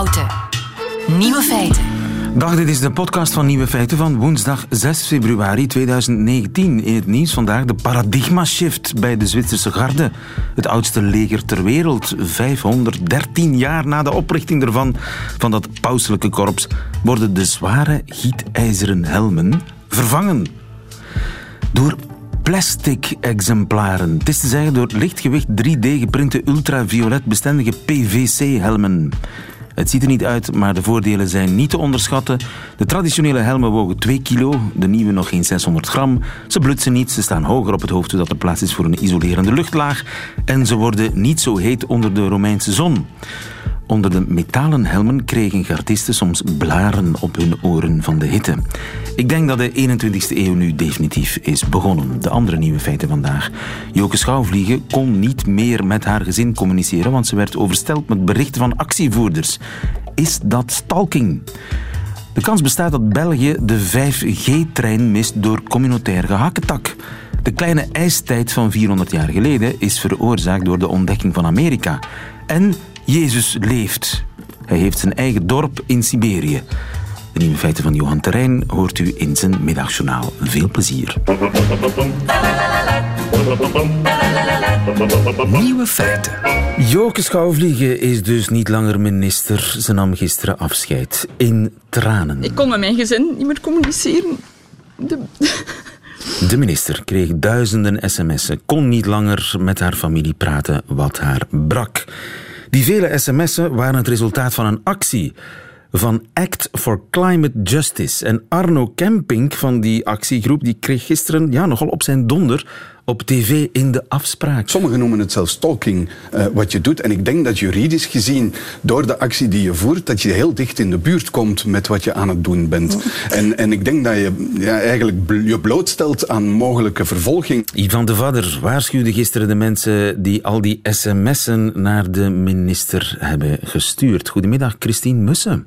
Houten. Nieuwe feiten. Dag, dit is de podcast van Nieuwe Feiten van woensdag 6 februari 2019. In het nieuws vandaag de paradigma-shift bij de Zwitserse Garde. Het oudste leger ter wereld. 513 jaar na de oprichting ervan, van dat pauselijke korps, worden de zware gietijzeren helmen vervangen door plastic-exemplaren. Het is te zeggen door lichtgewicht 3D-geprinte ultravioletbestendige PVC-helmen. Het ziet er niet uit, maar de voordelen zijn niet te onderschatten. De traditionele helmen wogen 2 kilo, de nieuwe nog geen 600 gram. Ze blutsen niet, ze staan hoger op het hoofd, zodat er plaats is voor een isolerende luchtlaag. En ze worden niet zo heet onder de Romeinse zon. Onder de metalen helmen kregen gardisten soms blaren op hun oren van de hitte. Ik denk dat de 21e eeuw nu definitief is begonnen. De andere nieuwe feiten vandaag. Joke Schauvliege kon niet meer met haar gezin communiceren, want ze werd overstelpt met berichten van actievoerders. Is dat stalking? De kans bestaat dat België de 5G-trein mist door communautair gehakketak. De kleine ijstijd van 400 jaar geleden is veroorzaakt door de ontdekking van Amerika. En Jezus leeft. Hij heeft zijn eigen dorp in Siberië. De nieuwe feiten van Johan Terrein hoort u in zijn middagjournaal. Veel plezier. Nieuwe feiten. Joke Schauvliege is dus niet langer minister. Ze nam gisteren afscheid in tranen. Ik kon met mijn gezin niet meer communiceren. De minister kreeg duizenden sms'en. Kon niet langer met haar familie praten, wat haar brak. Die vele sms'en waren het resultaat van een actie van Act for Climate Justice. En Arno Kempink van die actiegroep die kreeg gisteren nogal op zijn donder op tv in De Afspraak. Sommigen noemen het zelfs stalking, wat je doet. En ik denk dat juridisch gezien, door de actie die je voert, dat je heel dicht in de buurt komt met wat je aan het doen bent. En ik denk dat je eigenlijk je blootstelt aan mogelijke vervolging. Ivan De Vadder waarschuwde gisteren de mensen die al die sms'en naar de minister hebben gestuurd. Goedemiddag, Christine Mussen.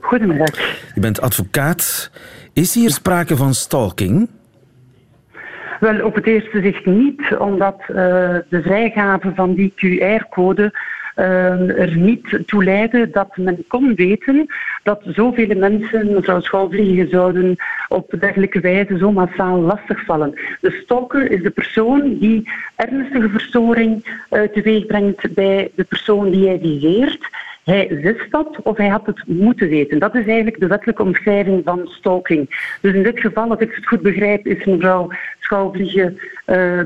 Goedemiddag. Je bent advocaat. Is hier sprake van stalking? Wel, op het eerste zicht niet, omdat de vrijgave van die QR-code er niet toe leidde dat men kon weten dat zoveel mensen, mevrouw Schauvliege, zouden op dergelijke wijze zo massaal lastigvallen. De stalker is de persoon die ernstige verstoring teweeg brengt bij de persoon die hij viseert. Hij wist dat of hij had het moeten weten. Dat is eigenlijk de wettelijke omschrijving van stalking. Dus in dit geval, als ik het goed begrijp, is mevrouw Schauvliege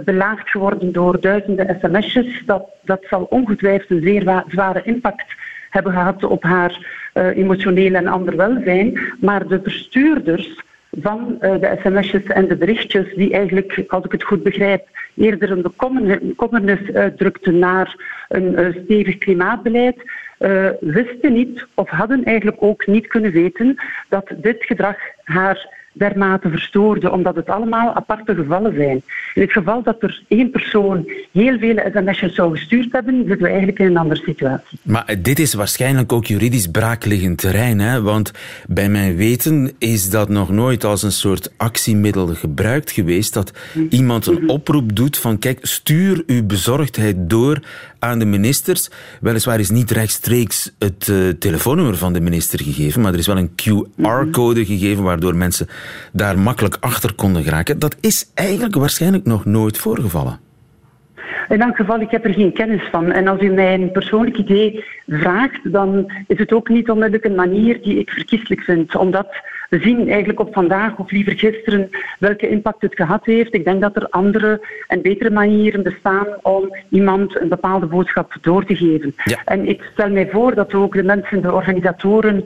belaagd geworden door duizenden sms'jes. Dat zal ongetwijfeld een zeer zware impact hebben gehad op haar emotionele en ander welzijn. Maar de verstuurders van de sms'jes en de berichtjes die eigenlijk, als ik het goed begrijp, eerder een bekommernis uitdrukten naar een stevig klimaatbeleid, wisten niet of hadden eigenlijk ook niet kunnen weten dat dit gedrag haar dermate verstoorde, omdat het allemaal aparte gevallen zijn. In het geval dat er één persoon heel vele sms'jes zou gestuurd hebben, zitten we eigenlijk in een andere situatie. Maar dit is waarschijnlijk ook juridisch braakliggend terrein, hè? Want bij mijn weten is dat nog nooit als een soort actiemiddel gebruikt geweest, dat iemand een oproep doet van kijk, stuur uw bezorgdheid door aan de ministers. Weliswaar is niet rechtstreeks het telefoonnummer van de minister gegeven, maar er is wel een QR-code gegeven waardoor mensen daar makkelijk achter konden geraken. Dat is eigenlijk waarschijnlijk nog nooit voorgevallen. In elk geval, ik heb er geen kennis van. En als u mij een persoonlijk idee vraagt, dan is het ook niet onmiddellijk een manier die ik verkieslijk vind. Omdat we zien eigenlijk op vandaag, of liever gisteren, welke impact het gehad heeft. Ik denk dat er andere en betere manieren bestaan om iemand een bepaalde boodschap door te geven. Ja. En ik stel mij voor dat ook de mensen, de organisatoren,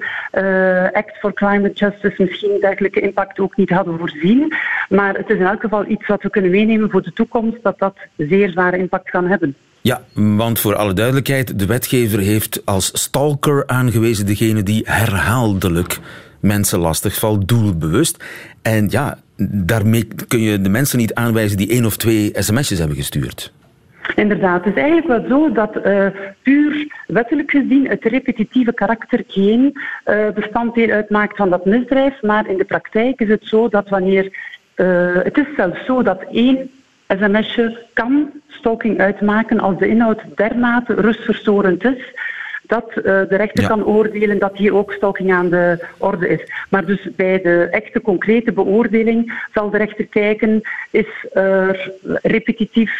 Act for Climate Justice misschien dergelijke impact ook niet hadden voorzien. Maar het is in elk geval iets wat we kunnen meenemen voor de toekomst, dat zeer zware impact kan hebben. Ja, want voor alle duidelijkheid, de wetgever heeft als stalker aangewezen degene die herhaaldelijk mensen lastigvalt, doelbewust. En ja, daarmee kun je de mensen niet aanwijzen die 1 of 2 sms'jes hebben gestuurd. Inderdaad, het is eigenlijk wel zo dat puur wettelijk gezien het repetitieve karakter geen bestanddeel uitmaakt van dat misdrijf. Maar in de praktijk is het zo dat het is zelfs zo dat 1 sms'je kan stalking uitmaken als de inhoud dermate rustverstorend is dat de rechter kan oordelen dat hier ook stalking aan de orde is. Maar dus bij de echte concrete beoordeling zal de rechter kijken, is er repetitief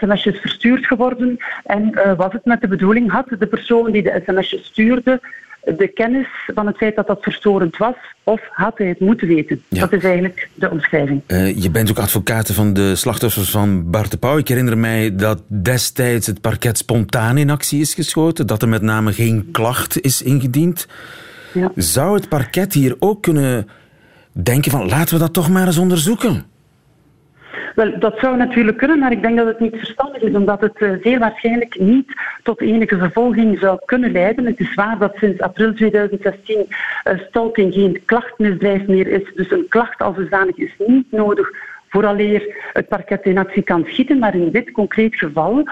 sms'jes verstuurd geworden en was het met de bedoeling, had de persoon die de sms'jes stuurde de kennis van het feit dat dat verstorend was, of had hij het moeten weten? Ja. Dat is eigenlijk de omschrijving. Je bent ook advocaat van de slachtoffers van Bart de Pauw. Ik herinner mij dat destijds het parket spontaan in actie is geschoten, dat er met name geen klacht is ingediend. Ja. Zou het parket hier ook kunnen denken van, laten we dat toch maar eens onderzoeken? Wel, dat zou natuurlijk kunnen, maar ik denk dat het niet verstandig is, omdat het zeer waarschijnlijk niet tot enige vervolging zou kunnen leiden. Het is waar dat sinds april 2016 stalking geen klachtmisdrijf meer is. Dus een klacht als zodanig is niet nodig vooraleer het parket in actie kan schieten. Maar in dit concreet geval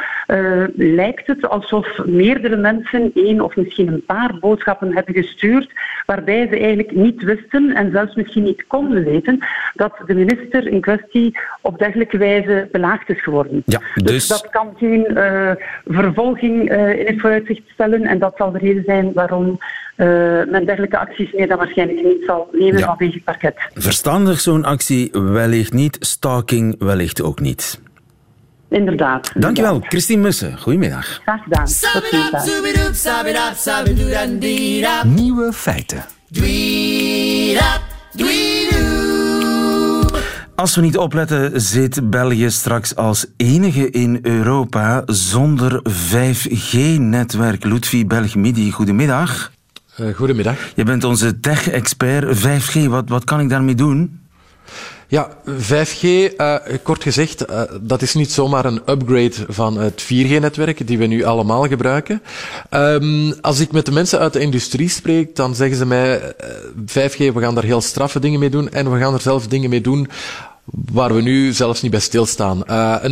lijkt het alsof meerdere mensen één of misschien een paar boodschappen hebben gestuurd waarbij ze eigenlijk niet wisten en zelfs misschien niet konden weten dat de minister in kwestie op dergelijke wijze belaagd is geworden. Ja, dus dat kan geen vervolging in het vooruitzicht stellen en dat zal de reden zijn waarom men dergelijke acties meer dan waarschijnlijk niet zal nemen vanwege het parket. Verstandig zo'n actie wellicht niet, stalking wellicht ook niet. Inderdaad. Dankjewel, inderdaad. Christine Mussen. Goedemiddag. Graag gedaan. Nieuwe feiten. Als we niet opletten, zit België straks als enige in Europa zonder 5G-netwerk. Ludwig Belg-Midi, goedemiddag. Goedemiddag. Je bent onze tech-expert. 5G, wat kan ik daarmee doen? Ja, 5G, kort gezegd, dat is niet zomaar een upgrade van het 4G-netwerk die we nu allemaal gebruiken. Als ik met de mensen uit de industrie spreek, dan zeggen ze mij 5G, we gaan daar heel straffe dingen mee doen en we gaan er zelf dingen mee doen waar we nu zelfs niet bij stilstaan.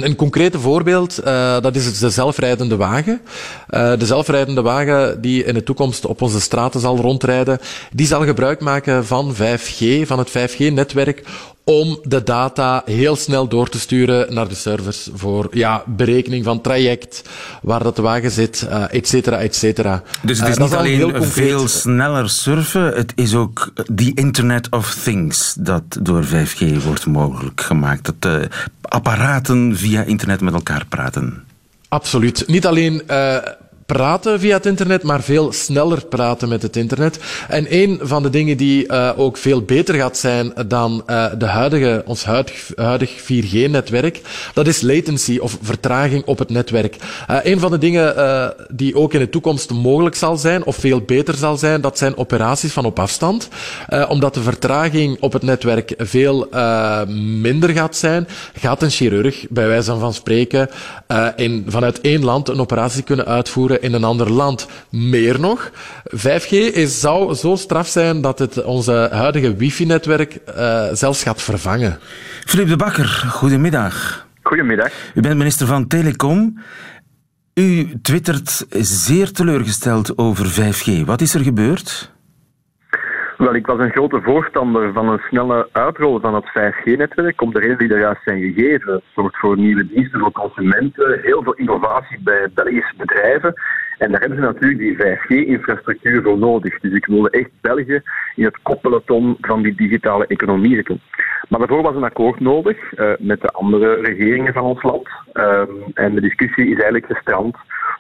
Een concrete voorbeeld, dat is de zelfrijdende wagen. De zelfrijdende wagen die in de toekomst op onze straten zal rondrijden, die zal gebruik maken van 5G, van het 5G-netwerk, om de data heel snel door te sturen naar de servers voor berekening van traject, waar dat de wagen zit, et cetera, et cetera. Dus het is niet alleen veel sneller surfen, het is ook die Internet of Things dat door 5G wordt mogelijk gemaakt. Dat de apparaten via internet met elkaar praten. Absoluut. Niet alleen praten via het internet, maar veel sneller praten met het internet. En een van de dingen die ook veel beter gaat zijn dan ons huidig 4G-netwerk, dat is latency of vertraging op het netwerk. Een van de dingen die ook in de toekomst mogelijk zal zijn, of veel beter zal zijn, dat zijn operaties van op afstand. Omdat de vertraging op het netwerk veel minder gaat zijn, gaat een chirurg, bij wijze van spreken, vanuit één land een operatie kunnen uitvoeren in een ander land. Meer nog, 5G zou zo straf zijn dat het onze huidige wifi-netwerk zelfs gaat vervangen. Philippe De Backer, goedemiddag. Goedemiddag. U bent minister van Telecom. U twittert zeer teleurgesteld over 5G. Wat is er gebeurd? Wel, ik was een grote voorstander van een snelle uitrol van het 5G-netwerk. Om de reden die er juist zijn gegeven. Het zorgt voor nieuwe diensten voor consumenten. Heel veel innovatie bij Belgische bedrijven. En daar hebben ze natuurlijk die 5G-infrastructuur voor nodig. Dus ik wilde echt België in het koppeloton van die digitale economie zetten. Maar daarvoor was een akkoord nodig met de andere regeringen van ons land. En de discussie is eigenlijk gestrand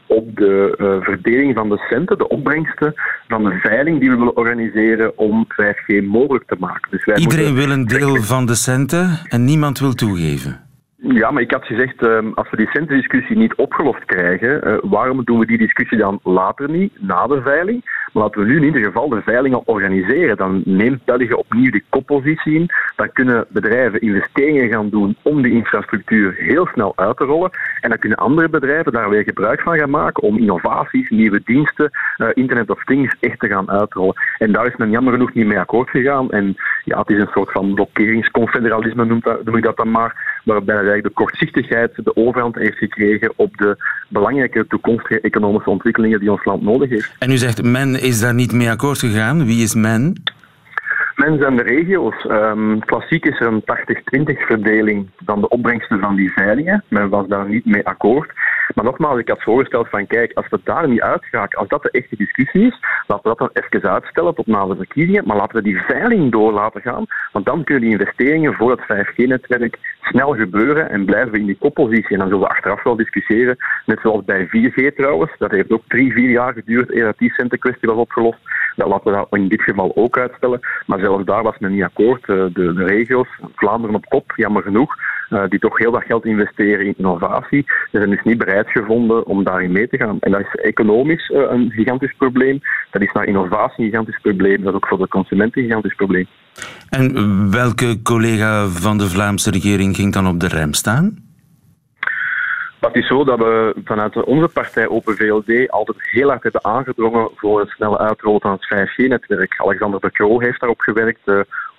op de verdeling van de centen, de opbrengsten van de veiling die we willen organiseren om 5G mogelijk te maken. Dus iedereen wil een deel van de centen en niemand wil toegeven. Ja, maar ik had gezegd, als we die centendiscussie niet opgelost krijgen, waarom doen we die discussie dan later niet, na de veiling? Maar laten we nu in ieder geval de veiling al organiseren. Dan neemt België opnieuw die koppositie in. Dan kunnen bedrijven investeringen gaan doen om die infrastructuur heel snel uit te rollen. En dan kunnen andere bedrijven daar weer gebruik van gaan maken om innovaties, nieuwe diensten, Internet of Things echt te gaan uitrollen. En daar is men jammer genoeg niet mee akkoord gegaan. En ja, het is een soort van blokkeringsconfederalisme, noem ik dat dan maar, waarbij eigenlijk de kortzichtigheid de overhand heeft gekregen op de belangrijke toekomstige economische ontwikkelingen die ons land nodig heeft. En u zegt, men is daar niet mee akkoord gegaan. Wie is men? Men zijn de regio's. Klassiek is er een 80-20 verdeling van de opbrengsten van die veilingen. Men was daar niet mee akkoord. Maar nogmaals, ik had voorgesteld van kijk, als we daar niet uitraken, als dat de echte discussie is, laten we dat dan even uitstellen tot na de verkiezingen, maar laten we die veiling door laten gaan, want dan kunnen die investeringen voor het 5G-netwerk snel gebeuren en blijven we in die koppositie. En dan zullen we achteraf wel discussiëren, net zoals bij 4G trouwens. Dat heeft ook 3-4 jaar geduurd eer dat die centenkwestie was opgelost. Dat laten we dat in dit geval ook uitstellen. Maar zelfs daar was men niet akkoord. De regio's, Vlaanderen op kop, jammer genoeg, die toch heel wat geld investeren in innovatie, die zijn dus niet bereid gevonden om daarin mee te gaan. En dat is economisch een gigantisch probleem. Dat is naar innovatie een gigantisch probleem. Dat is ook voor de consumenten een gigantisch probleem. En welke collega van de Vlaamse regering ging dan op de rem staan? Maar het is zo dat we vanuit onze partij Open VLD altijd heel hard hebben aangedrongen voor het snelle uitrollen van het 5G-netwerk. Alexander De Croo heeft daarop gewerkt.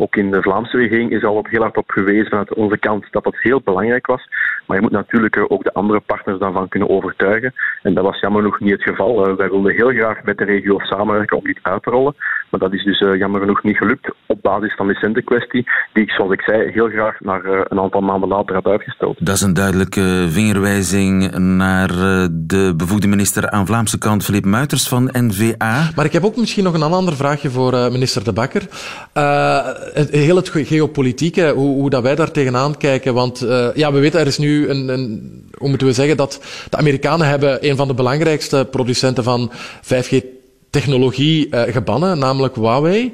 Ook in de Vlaamse regering is al heel hard op gewezen vanuit onze kant dat dat heel belangrijk was. Maar je moet natuurlijk ook de andere partners daarvan kunnen overtuigen. En dat was jammer genoeg niet het geval. Wij wilden heel graag met de regio samenwerken om dit uit te rollen. Maar dat is dus jammer genoeg niet gelukt op basis van de centenkwestie, die ik, zoals ik zei, heel graag naar een aantal maanden later had uitgesteld. Dat is een duidelijke vingerwijzing naar de bevoegde minister aan Vlaamse kant, Philippe Muiters van N-VA. Maar ik heb ook misschien nog een ander vraagje voor minister De Backer. Heel het geopolitiek, hoe dat wij daar tegenaan kijken. Want we weten, er is nu hoe moeten we zeggen, dat de Amerikanen hebben een van de belangrijkste producenten van 5G-technologie gebannen, namelijk Huawei.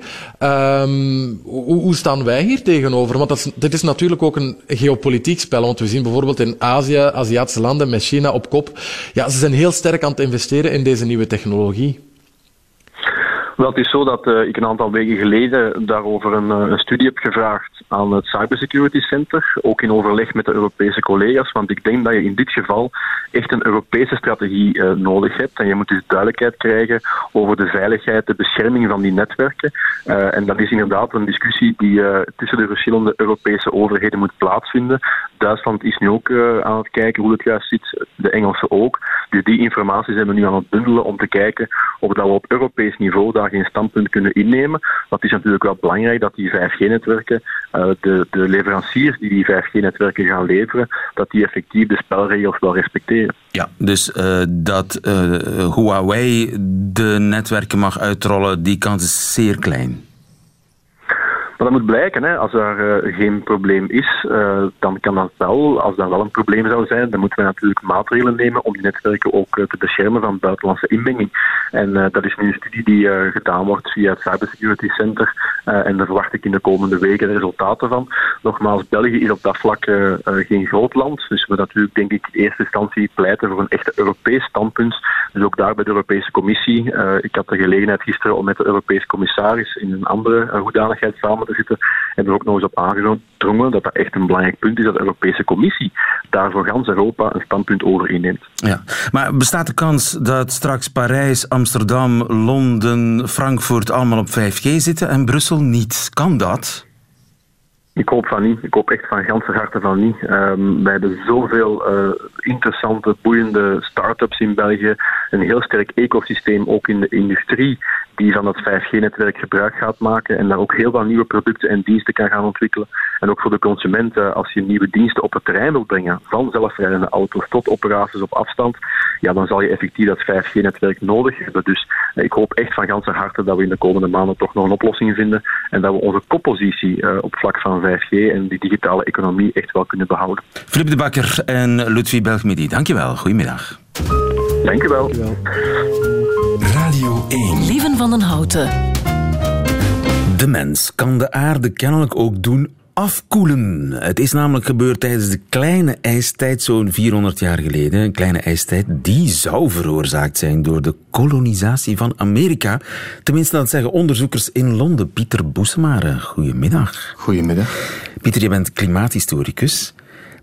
Hoe staan wij hier tegenover? Want dit is natuurlijk ook een geopolitiek spel. Want we zien bijvoorbeeld in Azië, Aziatische landen met China op kop. Ja, ze zijn heel sterk aan het investeren in deze nieuwe technologie. Wel, het is zo dat ik een aantal weken geleden daarover een studie heb gevraagd aan het Cybersecurity Center, ook in overleg met de Europese collega's, want ik denk dat je in dit geval echt een Europese strategie nodig hebt. En je moet dus duidelijkheid krijgen over de veiligheid, de bescherming van die netwerken. En dat is inderdaad een discussie die tussen de verschillende Europese overheden moet plaatsvinden. Duitsland is nu ook aan het kijken hoe het juist zit, de Engelsen ook. Dus die informatie zijn we nu aan het bundelen om te kijken of dat we op Europees niveau daar geen standpunt kunnen innemen. Want het is natuurlijk wel belangrijk dat die 5G-netwerken, de leveranciers die 5G-netwerken gaan leveren, dat die effectief de spelregels wel respecteren. Ja, dus dat Huawei de netwerken mag uitrollen, die kans is zeer klein. Maar dat moet blijken, hè. Als er geen probleem is, dan kan dat wel. Als dat wel een probleem zou zijn, dan moeten we natuurlijk maatregelen nemen om die netwerken ook te beschermen van buitenlandse inmenging. En dat is nu een studie die gedaan wordt via het Cybersecurity Center. En daar verwacht ik in de komende weken de resultaten van. Nogmaals, België is op dat vlak geen groot land. Dus we natuurlijk, denk ik, in eerste instantie pleiten voor een echte Europees standpunt. Dus ook daar bij de Europese Commissie. Ik had de gelegenheid gisteren om met de Europese commissaris in een andere hoedanigheid samen te zitten. En er ook nog eens op aangedrongen dat dat echt een belangrijk punt is dat de Europese Commissie daar voor gans Europa een standpunt over inneemt. Ja, maar bestaat de kans dat straks Parijs, Amsterdam, Londen, Frankfurt allemaal op 5G zitten en Brussel niet? Kan dat? Ik hoop van niet. Ik hoop echt van ganse harte van niet. Wij hebben zoveel interessante, boeiende start-ups in België. Een heel sterk ecosysteem ook in de industrie die van dat 5G-netwerk gebruik gaat maken en daar ook heel wat nieuwe producten en diensten kan gaan ontwikkelen. En ook voor de consumenten, als je nieuwe diensten op het terrein wilt brengen, van zelfrijdende auto's tot operaties op afstand, ja, dan zal je effectief dat 5G-netwerk nodig hebben. Dus ik hoop echt van ganse harte dat we in de komende maanden toch nog een oplossing vinden en dat we onze koppositie op vlak van 5G en die digitale economie echt wel kunnen behouden. Philippe De Backer en Ludwig Belgmidi, dankjewel. Goedemiddag. Dankjewel. Radio 1. Lieven van den Houten. De mens kan de aarde kennelijk ook doen afkoelen. Het is namelijk gebeurd tijdens de kleine ijstijd, zo'n 400 jaar geleden. Een kleine ijstijd die zou veroorzaakt zijn door de kolonisatie van Amerika. Tenminste, dat zeggen onderzoekers in Londen. Pieter Boussemaere, goedemiddag. Goedemiddag. Pieter, je bent klimaathistoricus.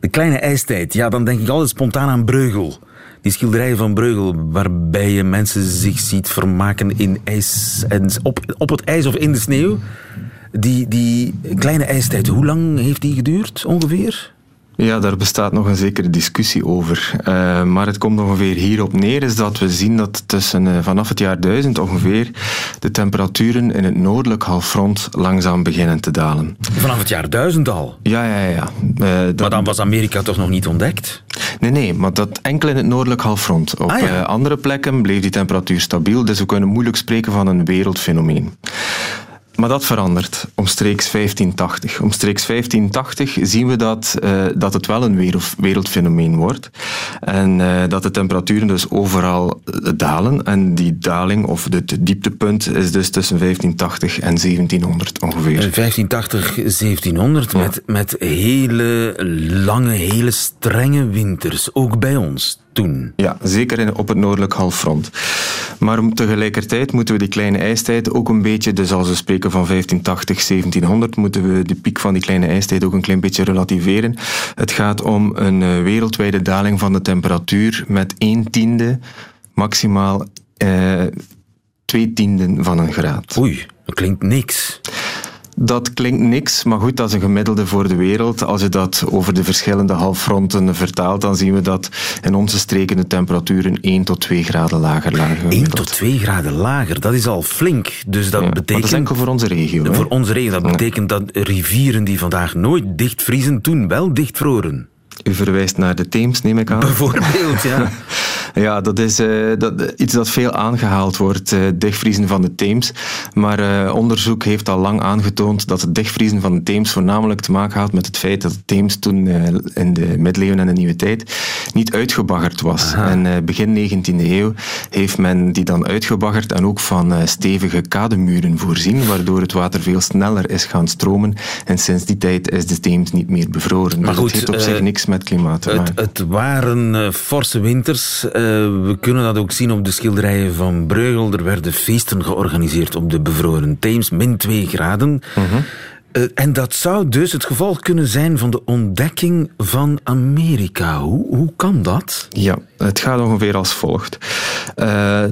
De kleine ijstijd, ja, dan denk ik altijd spontaan aan Breugel. Die schilderijen van Breugel, waarbij je mensen zich ziet vermaken in ijs en op het ijs of in de sneeuw. Die kleine ijstijd, hoe lang heeft die geduurd ongeveer? Ja, daar bestaat nog een zekere discussie over. Maar het komt ongeveer hierop neer, is dat we zien dat vanaf het jaar 1000 ongeveer de temperaturen in het noordelijk halfrond langzaam beginnen te dalen. Vanaf het jaar 1000 al? Ja. Maar dan was Amerika toch nog niet ontdekt? Nee, maar dat enkel in het noordelijk halfrond. Op andere plekken bleef die temperatuur stabiel, dus we kunnen moeilijk spreken van een wereldfenomeen. Maar dat verandert omstreeks 1580. Omstreeks 1580 zien we dat het wel een wereldfenomeen wordt. En dat de temperaturen dus overal dalen. En die daling, of het dieptepunt, is dus tussen 1580 en 1700 ongeveer. 1580, 1700, ja. met hele lange, hele strenge winters. Ook bij ons toen. Ja, zeker op het noordelijk halfrond. Maar tegelijkertijd moeten we die kleine ijstijd ook een beetje, dus als we spreken van 1580, 1700, moeten we de piek van die kleine ijstijd ook een klein beetje relativeren. Het gaat om een wereldwijde daling van de temperatuur met 1/10, maximaal 2/10 van een graad. Oei, dat klinkt niks. Dat klinkt niks, maar goed, dat is een gemiddelde voor de wereld. Als je dat over de verschillende halffronten vertaalt, dan zien we dat in onze streken de temperaturen 1 tot 2 graden lager. 1 tot 2 graden lager, dat is al flink. Dus dat betekent... Maar dat is enkel voor onze regio. Voor onze regio, dat betekent dat rivieren die vandaag nooit dichtvriezen, toen wel dichtvroren. U verwijst naar de Theems, neem ik aan. Bijvoorbeeld, ja. Ja, dat is iets dat veel aangehaald wordt, dichtvriezen van de Theems. Maar onderzoek heeft al lang aangetoond dat het dichtvriezen van de Theems voornamelijk te maken had met het feit dat de Theems toen in de middeleeuwen en de nieuwe tijd niet uitgebaggerd was. Aha. En begin 19e eeuw heeft men die dan uitgebaggerd en ook van stevige kademuren voorzien, waardoor het water veel sneller is gaan stromen. En sinds die tijd is de Theems niet meer bevroren. Maar goed, het heeft op zich niks met klimaat te maken. Het waren forse winters... We kunnen dat ook zien op de schilderijen van Breugel. Er werden feesten georganiseerd op de bevroren Theems, -2 graden. Mm-hmm. En dat zou dus het geval kunnen zijn van de ontdekking van Amerika. Hoe kan dat? Ja, het gaat ongeveer als volgt.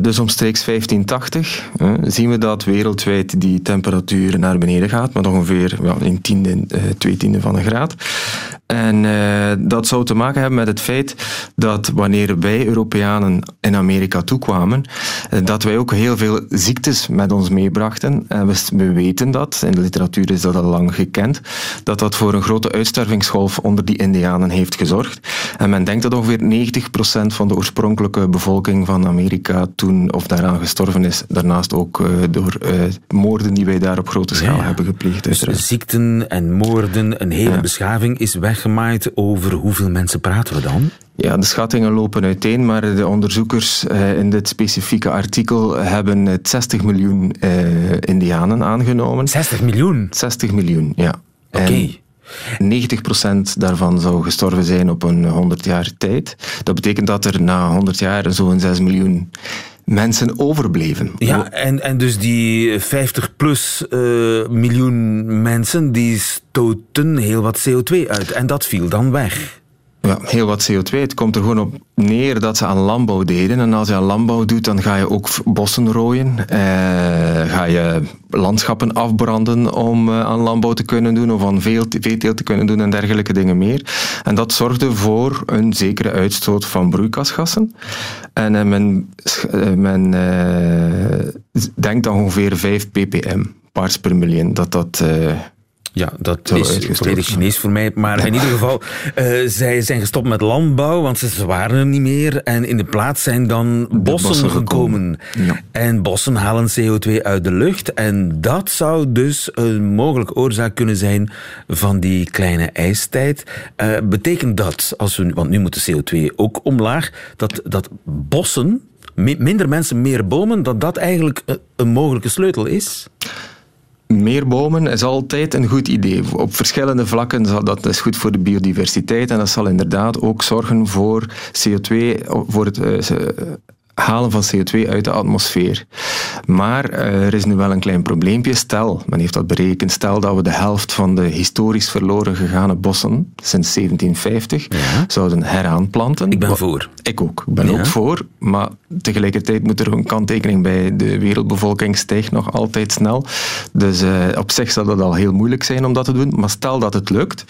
Dus omstreeks 1580 zien we dat wereldwijd die temperatuur naar beneden gaat, met ongeveer 2/10 van een graad. En dat zou te maken hebben met het feit dat wanneer wij Europeanen in Amerika toekwamen, dat wij ook heel veel ziektes met ons meebrachten. En we weten dat, in de literatuur is dat al lang gekend, dat voor een grote uitstervingsgolf onder die Indianen heeft gezorgd. En men denkt dat ongeveer 90% van de oorspronkelijke bevolking van Amerika toen of daaraan gestorven is. Daarnaast ook door moorden die wij daar op grote schaal hebben gepleegd. Dus ziekten en moorden, een hele beschaving is weggemaaid. Over hoeveel mensen praten we dan? Ja, de schattingen lopen uiteen, maar de onderzoekers in dit specifieke artikel hebben het 60 miljoen Indianen aangenomen. 60 miljoen? 60 miljoen, ja. Oké. 90% daarvan zou gestorven zijn op een 100 jaar tijd. Dat betekent dat er na 100 jaar zo'n 6 miljoen mensen overbleven. Ja, en dus die 50+ miljoen mensen, die stoten heel wat CO2 uit. En dat viel dan weg. Ja, heel wat CO2. Het komt er gewoon op neer dat ze aan landbouw deden. En als je aan landbouw doet, dan ga je ook bossen rooien. Ga je landschappen afbranden om aan landbouw te kunnen doen of aan veeteelt te kunnen doen en dergelijke dingen meer. En dat zorgde voor een zekere uitstoot van broeikasgassen. En men denkt aan ongeveer 5 ppm, parts per miljoen, dat... Ja, dat is volledig Chinees voor mij. Maar in ieder geval, zij zijn gestopt met landbouw, want ze waren er niet meer. En in de plaats zijn dan bossen gekomen. Ja. En bossen halen CO2 uit de lucht. En dat zou dus een mogelijke oorzaak kunnen zijn van die kleine ijstijd. Betekent dat, want nu moet de CO2 ook omlaag, dat bossen, minder mensen, meer bomen, dat eigenlijk een mogelijke sleutel is? Meer bomen is altijd een goed idee. Op verschillende vlakken, dat is goed voor de biodiversiteit en dat zal inderdaad ook zorgen voor CO2, voor het halen van CO2 uit de atmosfeer. Maar er is nu wel een klein probleempje. Stel, men heeft dat berekend, stel dat we de helft van de historisch verloren gegane bossen sinds 1750 zouden heraanplanten. Ik ben voor. Ik ook. Ik ben ook voor, maar tegelijkertijd moet er een kanttekening bij. De wereldbevolking stijgt nog altijd snel. Dus op zich zal dat al heel moeilijk zijn om dat te doen. Maar stel dat het lukt,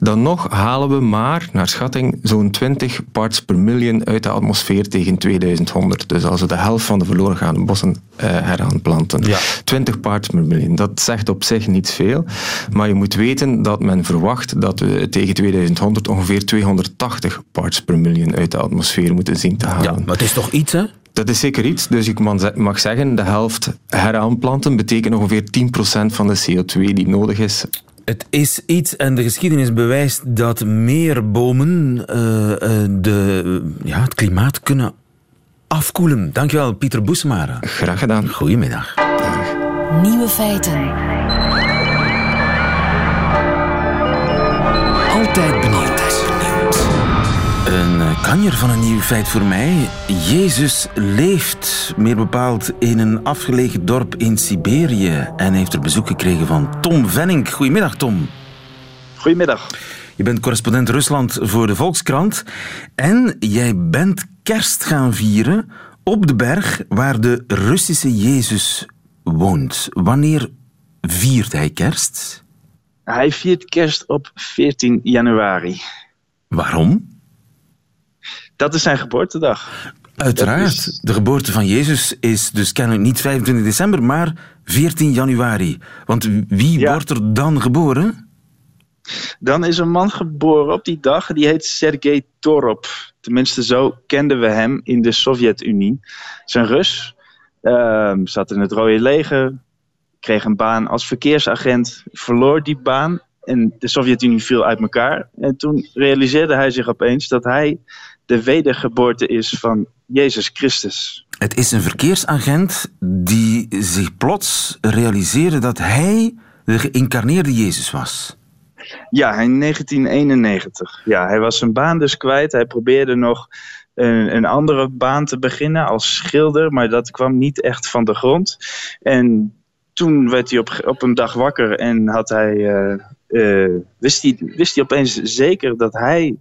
dan nog halen we maar, naar schatting, zo'n 20 parts per miljoen uit de atmosfeer tegen 2100. veranderd. Dus als we de helft van de verloren gaande bossen heraanplanten. Ja. 20 paard per miljoen. Dat zegt op zich niet veel. Maar je moet weten dat men verwacht dat we tegen 2100 ongeveer 280 parts per miljoen uit de atmosfeer moeten zien te halen. Ja, maar het is toch iets, hè? Dat is zeker iets. Dus ik mag zeggen, de helft heraanplanten betekent ongeveer 10% van de CO2 die nodig is. Het is iets, en de geschiedenis bewijst dat meer bomen het klimaat kunnen afkoelen. Dankjewel, Pieter Boussemaere. Graag gedaan. Goedemiddag. Dag. Nieuwe feiten. Altijd benieuwd. Een kanjer van een nieuw feit voor mij. Jezus leeft, meer bepaald in een afgelegen dorp in Siberië. En heeft er bezoek gekregen van Tom Vennink. Goedemiddag, Tom. Goedemiddag. Je bent correspondent Rusland voor de Volkskrant. En jij bent kerst gaan vieren op de berg waar de Russische Jezus woont. Wanneer viert hij kerst? Hij viert kerst op 14 januari. Waarom? Dat is zijn geboortedag. Uiteraard. De geboorte van Jezus is dus kennelijk niet 25 december, maar 14 januari. Want wie wordt er dan geboren? Dan is een man geboren op die dag. Die heet Sergej Torop. Tenminste, zo kenden we hem in de Sovjet-Unie. Zijn Rus. Zat in het Rode Leger. Kreeg een baan als verkeersagent. Verloor die baan. En de Sovjet-Unie viel uit elkaar. En toen realiseerde hij zich opeens dat hij de wedergeboorte is van Jezus Christus. Het is een verkeersagent die zich plots realiseerde dat hij de geïncarneerde Jezus was. Ja, in 1991. Ja, hij was zijn baan dus kwijt. Hij probeerde nog een andere baan te beginnen als schilder, maar dat kwam niet echt van de grond. En toen werd hij op een dag wakker en had hij, wist hij opeens zeker dat hij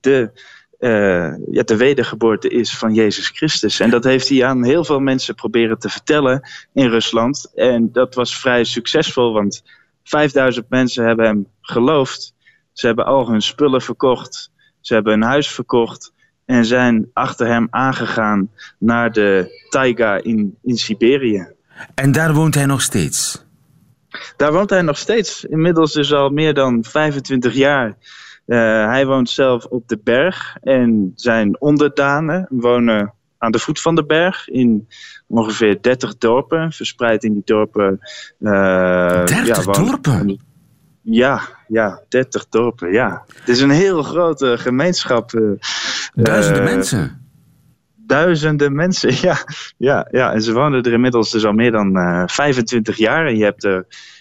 de wedergeboorte is van Jezus Christus. En dat heeft hij aan heel veel mensen proberen te vertellen in Rusland. En dat was vrij succesvol, want 5000 mensen hebben hem geloofd. Ze hebben al hun spullen verkocht. Ze hebben hun huis verkocht. En zijn achter hem aangegaan naar de Taiga in Siberië. En daar woont hij nog steeds? Daar woont hij nog steeds. Inmiddels dus al meer dan 25 jaar. Hij woont zelf op de berg en zijn onderdanen wonen aan de voet van de berg in ongeveer 30 dorpen, verspreid in die dorpen. 30 dorpen? Ja, 30 dorpen, ja. Het is een heel grote gemeenschap. Duizenden mensen? Duizenden mensen, ja. En ze wonen er inmiddels dus al meer dan 25 jaar. En je hebt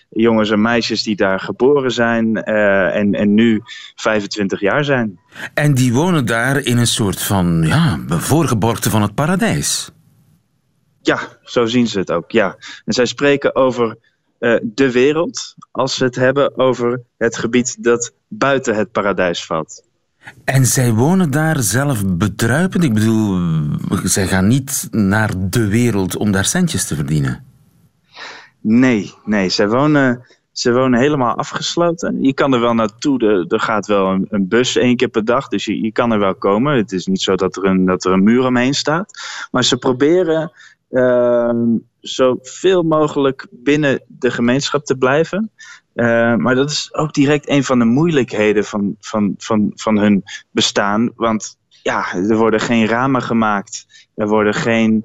jongens en meisjes die daar geboren zijn en nu 25 jaar zijn. En die wonen daar in een soort van voorgeborgte van het paradijs. Ja, zo zien ze het ook, ja. En zij spreken over de wereld als ze het hebben over het gebied dat buiten het paradijs valt. En zij wonen daar zelf bedruipend? Ik bedoel, zij gaan niet naar de wereld om daar centjes te verdienen. Nee. Ze wonen helemaal afgesloten. Je kan er wel naartoe. Er gaat wel een bus 1 keer per dag. Dus je kan er wel komen. Het is niet zo dat er een muur omheen staat. Maar ze proberen zoveel mogelijk binnen de gemeenschap te blijven. Maar dat is ook direct een van de moeilijkheden van hun bestaan. Want ja, er worden geen ramen gemaakt. Er worden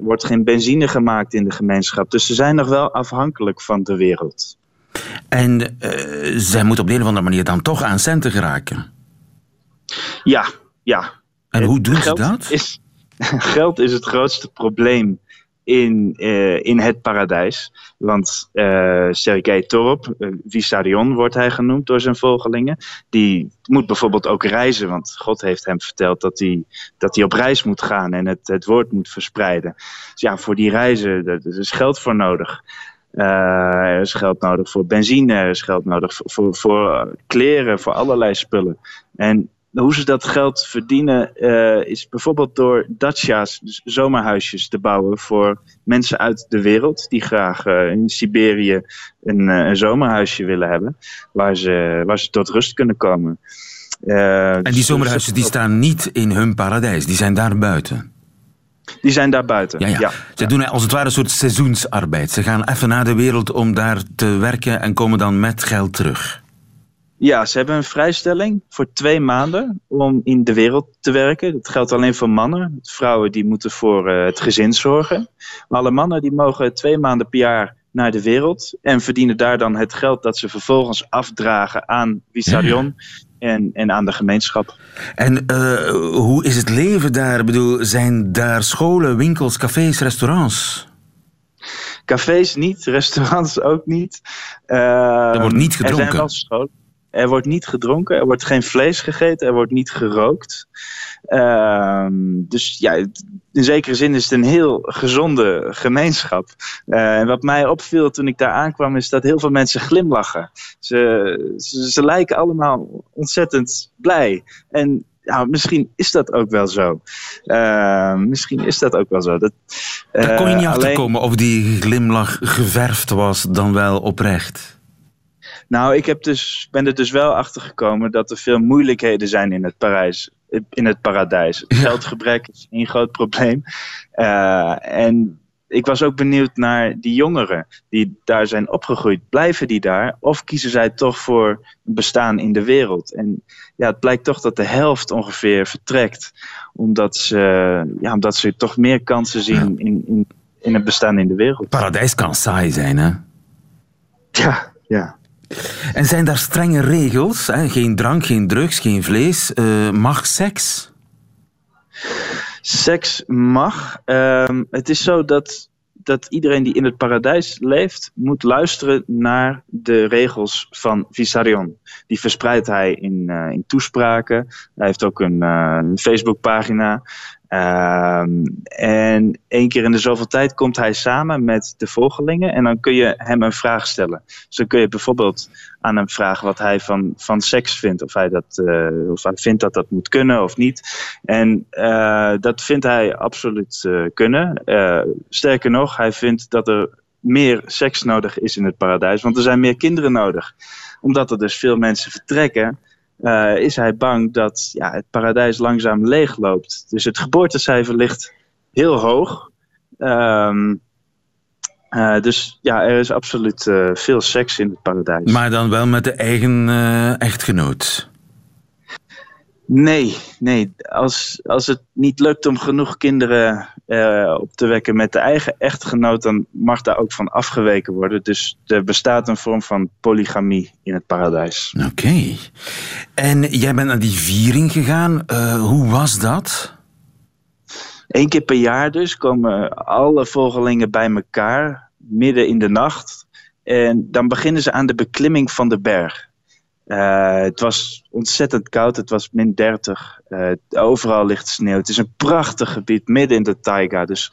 wordt geen benzine gemaakt in de gemeenschap. Dus ze zijn nog wel afhankelijk van de wereld. En zij moeten op de een of andere manier dan toch aan centen geraken? Ja. En hoe doen ze dat? Geld is het grootste probleem in het paradijs. Want Sergej Torop, Vissarion wordt hij genoemd door zijn volgelingen, die moet bijvoorbeeld ook reizen, want God heeft hem verteld dat hij op reis moet gaan en het woord moet verspreiden. Dus ja, voor die reizen er is geld voor nodig. Er is geld nodig voor benzine, er is geld nodig voor kleren, voor allerlei spullen. En hoe ze dat geld verdienen is bijvoorbeeld door datsja's, dus zomerhuisjes, te bouwen voor mensen uit de wereld die graag in Siberië een zomerhuisje willen hebben waar ze tot rust kunnen komen. En die zomerhuisjes die staan niet in hun paradijs, die zijn daar buiten? Die zijn daar buiten. Ja. Ze doen als het ware een soort seizoensarbeid. Ze gaan even naar de wereld om daar te werken en komen dan met geld terug. Ja, ze hebben een vrijstelling voor 2 maanden om in de wereld te werken. Dat geldt alleen voor mannen. Vrouwen die moeten voor het gezin zorgen. Maar alle mannen die mogen 2 maanden per jaar naar de wereld en verdienen daar dan het geld dat ze vervolgens afdragen aan Vissarion en aan de gemeenschap. En hoe is het leven daar? Ik bedoel, zijn daar scholen, winkels, cafés, restaurants? Cafés niet, restaurants ook niet. Er wordt niet gedronken. Er zijn wel scholen. Er wordt niet gedronken, er wordt geen vlees gegeten, er wordt niet gerookt. Dus ja, in zekere zin is het een heel gezonde gemeenschap. En wat mij opviel toen ik daar aankwam, is dat heel veel mensen glimlachen. Ze lijken allemaal ontzettend blij. En ja, misschien is dat ook wel zo. Dat, daar kon je niet achter komen of die glimlach geverfd was dan wel oprecht. Nou, ik ben er dus wel achter gekomen dat er veel moeilijkheden zijn in het paradijs. Het geldgebrek is een groot probleem. En ik was ook benieuwd naar die jongeren die daar zijn opgegroeid. Blijven die daar of kiezen zij toch voor een bestaan in de wereld? En ja, het blijkt toch dat de helft ongeveer vertrekt. Omdat ze toch meer kansen zien in het bestaan in de wereld. Paradijs kan saai zijn, hè? Ja. En zijn daar strenge regels? Hè? Geen drank, geen drugs, geen vlees. Mag seks? Seks mag. Het is zo dat iedereen die in het paradijs leeft moet luisteren naar de regels van Vissarion. Die verspreidt hij in toespraken. Hij heeft ook een Facebookpagina. En 1 keer in de zoveel tijd komt hij samen met de volgelingen en dan kun je hem een vraag stellen. Dus dan kun je bijvoorbeeld aan hem vragen wat hij van seks vindt. Of hij vindt dat dat moet kunnen of niet. En dat vindt hij absoluut kunnen. Sterker nog, hij vindt dat er meer seks nodig is in het paradijs, want er zijn meer kinderen nodig. Omdat er dus veel mensen vertrekken. Is hij bang dat het paradijs langzaam leeg loopt. Dus het geboortecijfer ligt heel hoog. Dus er is absoluut veel seks in het paradijs. Maar dan wel met de eigen echtgenoot? Nee. Als het niet lukt om genoeg kinderen op te wekken met de eigen echtgenoot, dan mag daar ook van afgeweken worden. Dus er bestaat een vorm van polygamie in het paradijs. Oké. En jij bent naar die viering gegaan. Hoe was dat? 1 keer per jaar dus komen alle volgelingen bij elkaar, midden in de nacht. En dan beginnen ze aan de beklimming van de berg. Het was ontzettend koud, het was -30. Overal ligt sneeuw. Het is een prachtig gebied, midden in de Taiga. Dus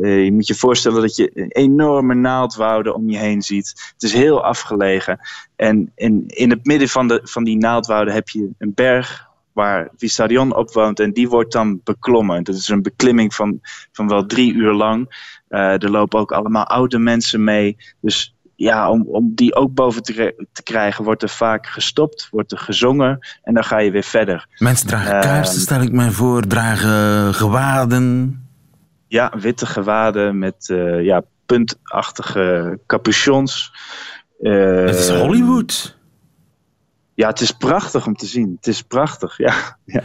je moet je voorstellen dat je enorme naaldwouden om je heen ziet. Het is heel afgelegen. En in het midden van die naaldwouden heb je een berg waar Vissarion op woont en die wordt dan beklommen. Dat is een beklimming van wel 3 uur lang. Er lopen ook allemaal oude mensen mee. Dus ja, om die ook boven te krijgen wordt er vaak gestopt, wordt er gezongen en dan ga je weer verder. Mensen dragen kaarsen, stel ik mij voor, dragen gewaden. Ja, witte gewaden met puntachtige capuchons. Het is Hollywood. Ja, het is prachtig om te zien. Het is prachtig, ja. Ik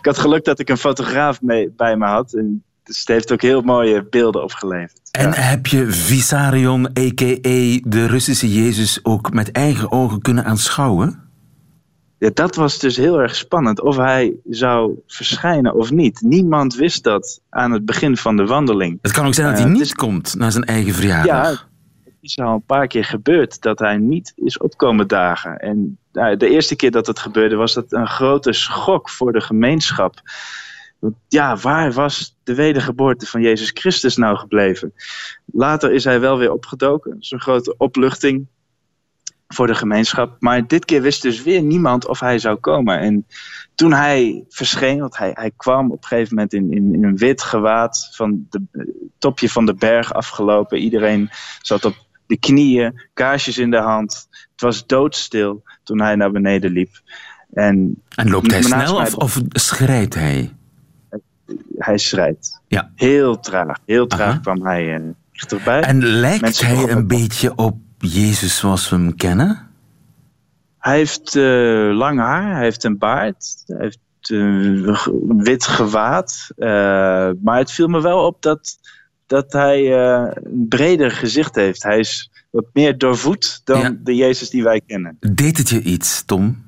had geluk dat ik een fotograaf bij me had. Dus het heeft ook heel mooie beelden opgeleverd. En heb je Vissarion, a.k.a. de Russische Jezus, ook met eigen ogen kunnen aanschouwen? Ja, dat was dus heel erg spannend. Of hij zou verschijnen of niet. Niemand wist dat aan het begin van de wandeling. Het kan ook zijn dat hij niet komt naar zijn eigen verjaardag. Ja, het is al een paar keer gebeurd dat hij niet is opkomen dagen. En de eerste keer dat het gebeurde was dat een grote schok voor de gemeenschap. Ja, waar was de wedergeboorte van Jezus Christus nou gebleven? Later is hij wel weer opgedoken. Zo'n grote opluchting voor de gemeenschap. Maar dit keer wist dus weer niemand of hij zou komen. En toen hij verscheen, want hij kwam op een gegeven moment in een wit gewaad van het topje van de berg afgelopen. Iedereen zat op de knieën, kaarsjes in de hand. Het was doodstil toen hij naar beneden liep. En loopt hij snel of schrijdt hij? hij schrijdt. Ja. Heel traag Aha. kwam hij dichterbij. En lijkt mensen hij een beetje op Jezus zoals we hem kennen? Hij heeft lang haar, hij heeft een baard, hij heeft wit gewaad. Maar het viel me wel op dat hij een breder gezicht heeft. Hij is wat meer doorvoed dan de Jezus die wij kennen. Deed het je iets, Tom?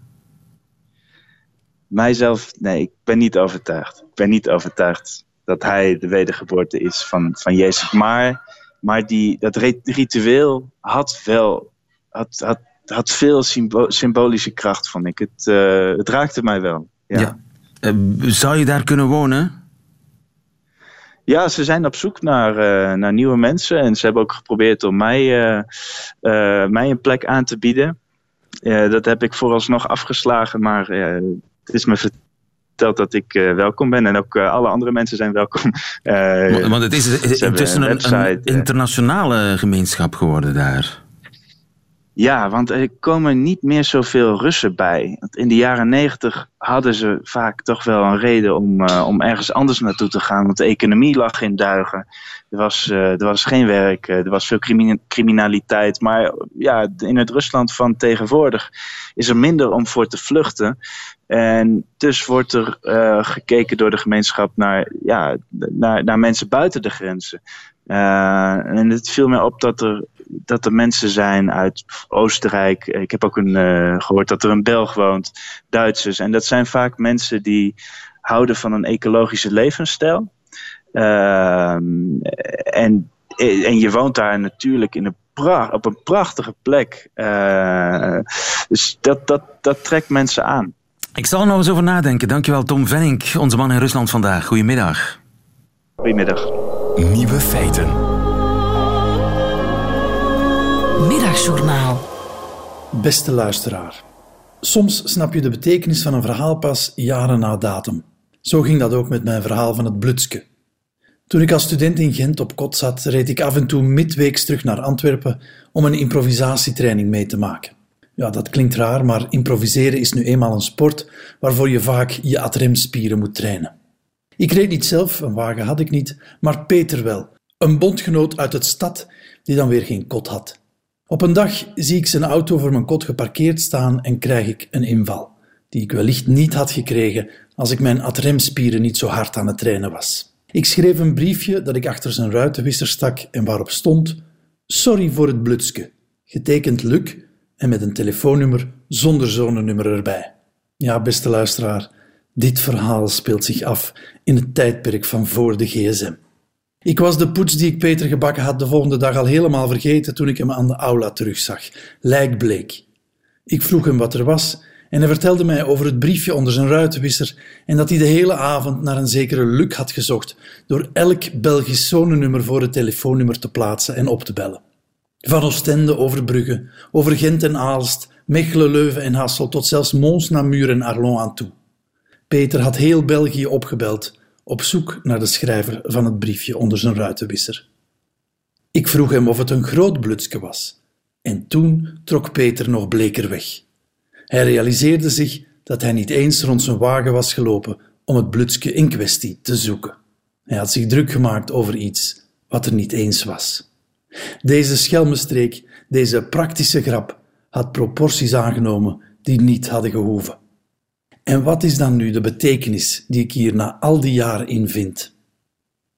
Mijzelf? Nee, ik ben niet overtuigd. Ik ben niet overtuigd dat hij de wedergeboorte is van Jezus. Maar dat ritueel had wel... had veel symbolische kracht, vond ik. Het raakte mij wel. Ja. Ja. Zou je daar kunnen wonen? Ja, ze zijn op zoek naar nieuwe mensen. En ze hebben ook geprobeerd om mij een plek aan te bieden. Dat heb ik vooralsnog afgeslagen. Maar het is me verteld dat ik welkom ben. En ook alle andere mensen zijn welkom. Want het is intussen een internationale gemeenschap geworden daar. Ja, want er komen niet meer zoveel Russen bij. Want in de jaren 90 hadden ze vaak toch wel een reden om ergens anders naartoe te gaan. Want de economie lag in duigen. Er was geen werk, er was veel criminaliteit. Maar ja, in het Rusland van tegenwoordig is er minder om voor te vluchten. En dus wordt er gekeken door de gemeenschap naar mensen buiten de grenzen. En het viel mij op dat er mensen zijn uit Oostenrijk. Ik heb ook gehoord dat er een Belg woont, Duitsers. En dat zijn vaak mensen die houden van een ecologische levensstijl. En je woont daar natuurlijk in op een prachtige plek. Dus dat trekt mensen aan. Ik zal er nog eens over nadenken. Dankjewel, Tom Vennink, onze man in Rusland vandaag. Goedemiddag. Goedemiddag. Nieuwe feiten. Middagjournaal. Beste luisteraar. Soms snap je de betekenis van een verhaal pas jaren na datum. Zo ging dat ook met mijn verhaal van het blutske. Toen ik als student in Gent op kot zat, reed ik af en toe midweeks terug naar Antwerpen om een improvisatietraining mee te maken. Ja, dat klinkt raar, maar improviseren is nu eenmaal een sport waarvoor je vaak je adremspieren moet trainen. Ik reed niet zelf, een wagen had ik niet, maar Peter wel, een bondgenoot uit het stad die dan weer geen kot had. Op een dag zie ik zijn auto voor mijn kot geparkeerd staan en krijg ik een inval, die ik wellicht niet had gekregen als ik mijn adremspieren niet zo hard aan het trainen was. Ik schreef een briefje dat ik achter zijn ruitenwisser stak en waarop stond: sorry voor het blutske, getekend Luc en met een telefoonnummer zonder zonenummer erbij. Ja, beste luisteraar, dit verhaal speelt zich af in het tijdperk van voor de gsm. Ik was de poets die ik Peter gebakken had de volgende dag al helemaal vergeten toen ik hem aan de aula terugzag, lijkbleek. Ik vroeg hem wat er was en hij vertelde mij over het briefje onder zijn ruitenwisser en dat hij de hele avond naar een zekere Luc had gezocht door elk Belgisch zonenummer voor het telefoonnummer te plaatsen en op te bellen. Van Oostende over Brugge, over Gent en Aalst, Mechelen, Leuven en Hasselt tot zelfs Mons, Namur en Arlon aan toe. Peter had heel België opgebeld, op zoek naar de schrijver van het briefje onder zijn ruitenwisser. Ik vroeg hem of het een groot blutske was. En toen trok Peter nog bleker weg. Hij realiseerde zich dat hij niet eens rond zijn wagen was gelopen om het blutske in kwestie te zoeken. Hij had zich druk gemaakt over iets wat er niet eens was. Deze schelmenstreek, deze praktische grap, had proporties aangenomen die niet hadden gehoeven. En wat is dan nu de betekenis die ik hier na al die jaren in vind?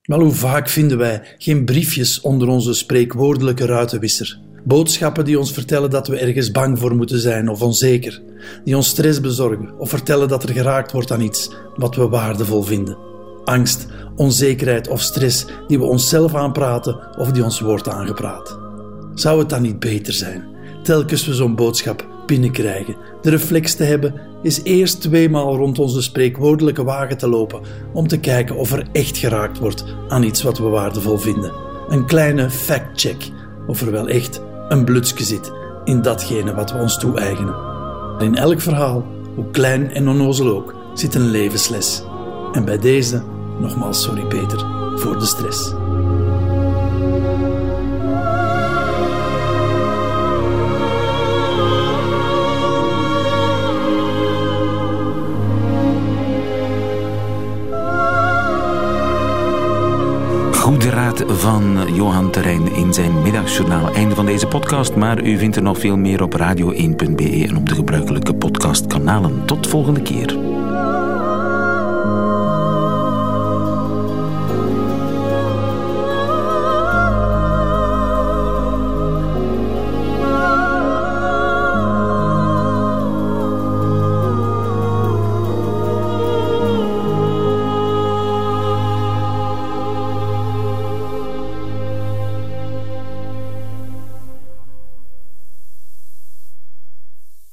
Wel, hoe vaak vinden wij geen briefjes onder onze spreekwoordelijke ruitenwisser? Boodschappen die ons vertellen dat we ergens bang voor moeten zijn of onzeker, die ons stress bezorgen of vertellen dat er geraakt wordt aan iets wat we waardevol vinden. Angst, onzekerheid of stress die we onszelf aanpraten of die ons wordt aangepraat. Zou het dan niet beter zijn, telkens we zo'n boodschap binnenkrijgen, de reflex te hebben, is eerst 2 maal rond onze spreekwoordelijke wagen te lopen om te kijken of er echt geraakt wordt aan iets wat we waardevol vinden. Een kleine fact-check of er wel echt een blutske zit in datgene wat we ons toe-eigenen. In elk verhaal, hoe klein en onnozel ook, zit een levensles. En bij deze, nogmaals sorry Peter, voor de stress. uiteraard van Johan Terrein in zijn middagjournaal. Einde van deze podcast, maar u vindt er nog veel meer op radio1.be en op de gebruikelijke podcastkanalen. Tot volgende keer.